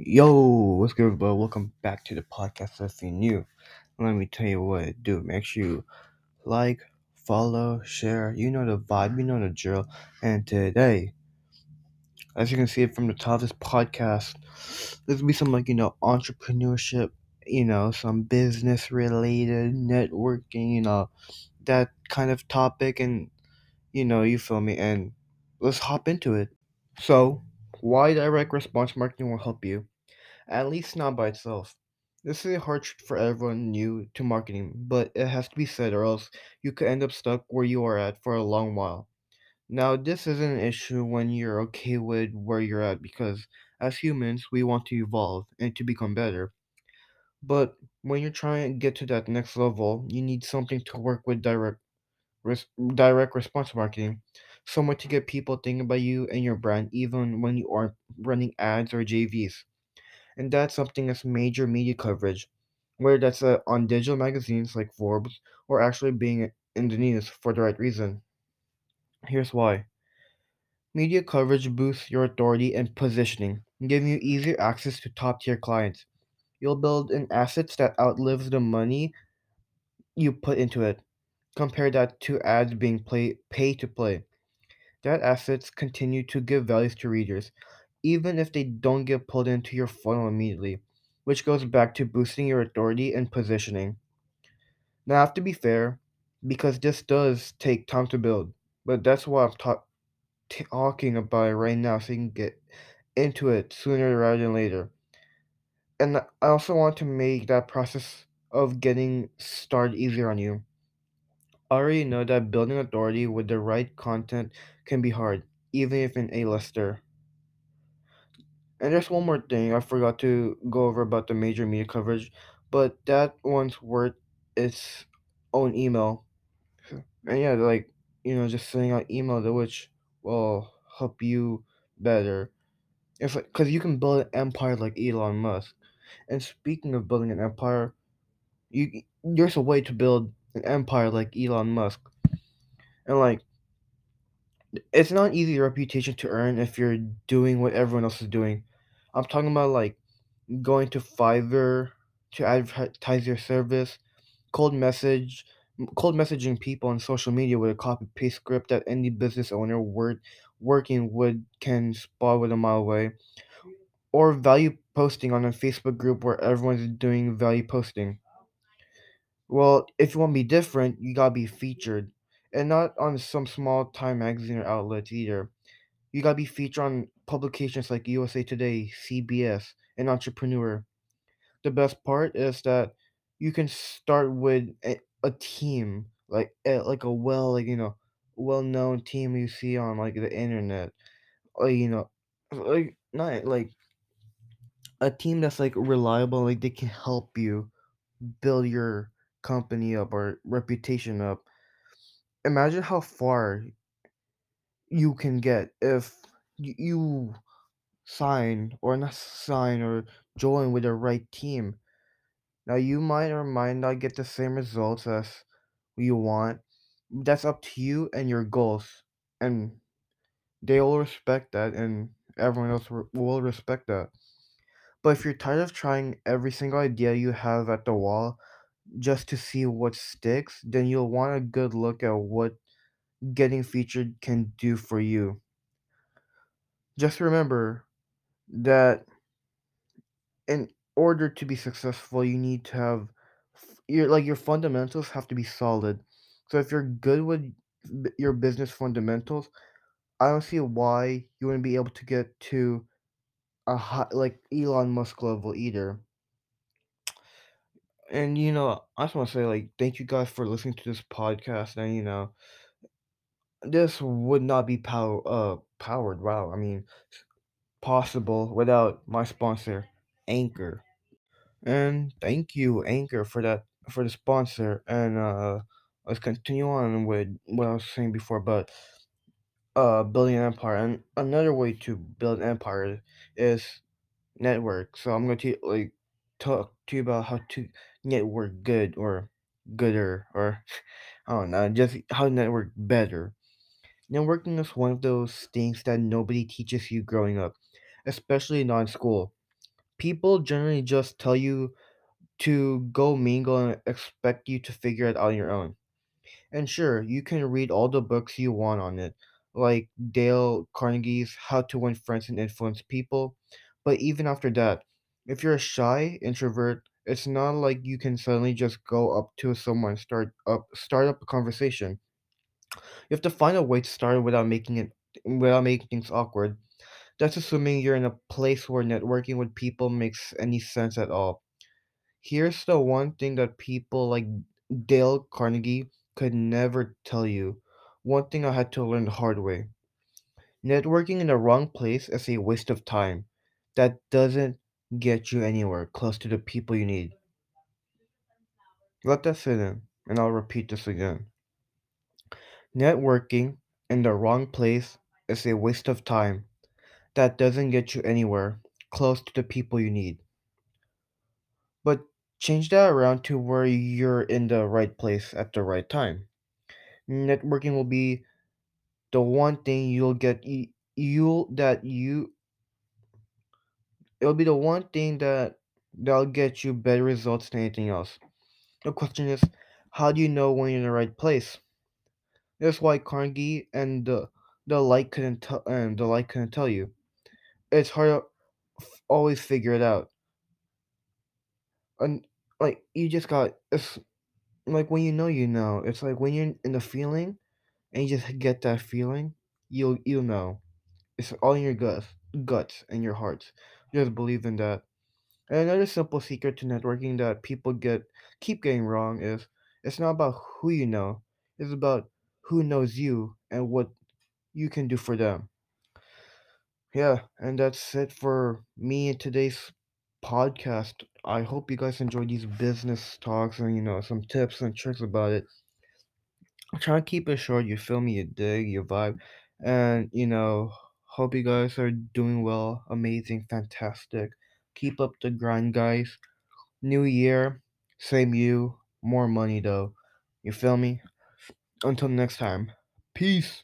Yo, what's good, everybody? Welcome back to the podcast. If you're new, let me tell you what to do. Make sure you like, follow, share. You know the vibe, you know the drill. And today, as you can see from the top of this podcast, there's gonna be some entrepreneurship, some business related networking, that kind of topic, and you feel me. And let's hop into it. So, why direct response marketing will help you, at least not by itself. This is a hard truth for everyone new to marketing, but it has to be said, or else you could end up stuck where you are at for a long while. Now, this isn't an issue when you're okay with where you're at, because as humans, we want to evolve and to become better. But when you're trying to get to that next level, you need something to work with direct response marketing, somewhere to get people thinking about you and your brand, even when you aren't running ads or JVs. And that's something that's major media coverage, whether that's on digital magazines like Forbes or actually being in the news for the right reason. Here's why. Media coverage boosts your authority and positioning, giving you easier access to top-tier clients. You'll build an asset that outlives the money you put into it. Compare that to ads being pay to play. That assets continue to give values to readers, even if they don't get pulled into your funnel immediately, which goes back to boosting your authority and positioning. Now, I have to be fair, because this does take time to build, but that's what I'm talking about right now, so you can get into it sooner rather than later. And I also want to make that process of getting started easier on you. I already know that building authority with the right content can be hard, even if an A-lister. And there's one more thing I forgot to go over about the major media coverage, but that one's worth its own email. And yeah, just sending out email, which will help you better. It's like, because you can build an empire like Elon Musk. And speaking of building an empire, there's a way to build an empire like Elon Musk. And it's not an easy reputation to earn if you're doing what everyone else is doing. I'm talking about going to Fiverr to advertise your service, cold messaging people on social media with a copy paste script that any business owner working would can spot with a mile away, or value posting on a Facebook group where everyone's doing value posting. Well, if you want to be different, you gotta be featured, and not on some small time magazine or outlets either. You gotta be featured on publications like USA Today, CBS, and Entrepreneur. The best part is that you can start with a team, well-known team you see on the internet, not a team that's reliable, they can help you build your company up or reputation up. Imagine how far you can get if you join with the right team. Now, you might or might not get the same results as you want. That's up to you and your goals, and they will respect that, and everyone else will respect that. But if you're tired of trying every single idea you have at the wall just to see what sticks, then you'll want a good look at what getting featured can do for you. Just remember that in order to be successful, you need to have your fundamentals have to be solid. So if you're good with your business fundamentals, I don't see why you wouldn't be able to get to a high, Elon Musk level either. And I just want to say thank you guys for listening to this podcast. And this would not be possible without my sponsor, Anchor. And thank you, Anchor, for the sponsor. And let's continue on with what I was saying before about building an empire. And another way to build an empire is network. So I'm going to talk to you about how to network good or gooder, or I don't know, just how to network better. Networking is one of those things that nobody teaches you growing up, especially not in school. people generally just tell you to go mingle and expect you to figure it out on your own. And sure, you can read all the books you want on it, like Dale Carnegie's How to Win Friends and Influence People, but even after that, if you're a shy introvert, it's not like you can suddenly just go up to someone and start up a conversation. You have to find a way to start without making things awkward. That's assuming you're in a place where networking with people makes any sense at all. Here's the one thing that people like Dale Carnegie could never tell you. One thing I had to learn the hard way. Networking in the wrong place is a waste of time. That doesn't get you anywhere close to the people you need. Let that sit in, and I'll repeat this again. Networking in the wrong place is a waste of time. That doesn't get you anywhere close to the people you need. But change that around to where you're in the right place at the right time. Networking will be the one thing it'll be the one thing that'll get you better results than anything else. The question is, how do you know when you're in the right place? That's why Carnegie and the light couldn't tell you. It's hard to always figure it out. And like you just got it's like when you know. It's like when you're in the feeling and you just get that feeling, you'll know. It's all in your guts and your hearts. Just believe in that. And another simple secret to networking that people keep getting wrong is it's not about who you know. It's about who knows you and what you can do for them. Yeah, and that's it for me in today's podcast. I hope you guys enjoyed these business talks and some tips and tricks about it. I'm trying to keep it short, you feel me, you dig, you vibe, and hope you guys are doing well, amazing, fantastic. Keep up the grind, guys. New year, same you, more money though. You feel me? Until next time. Peace.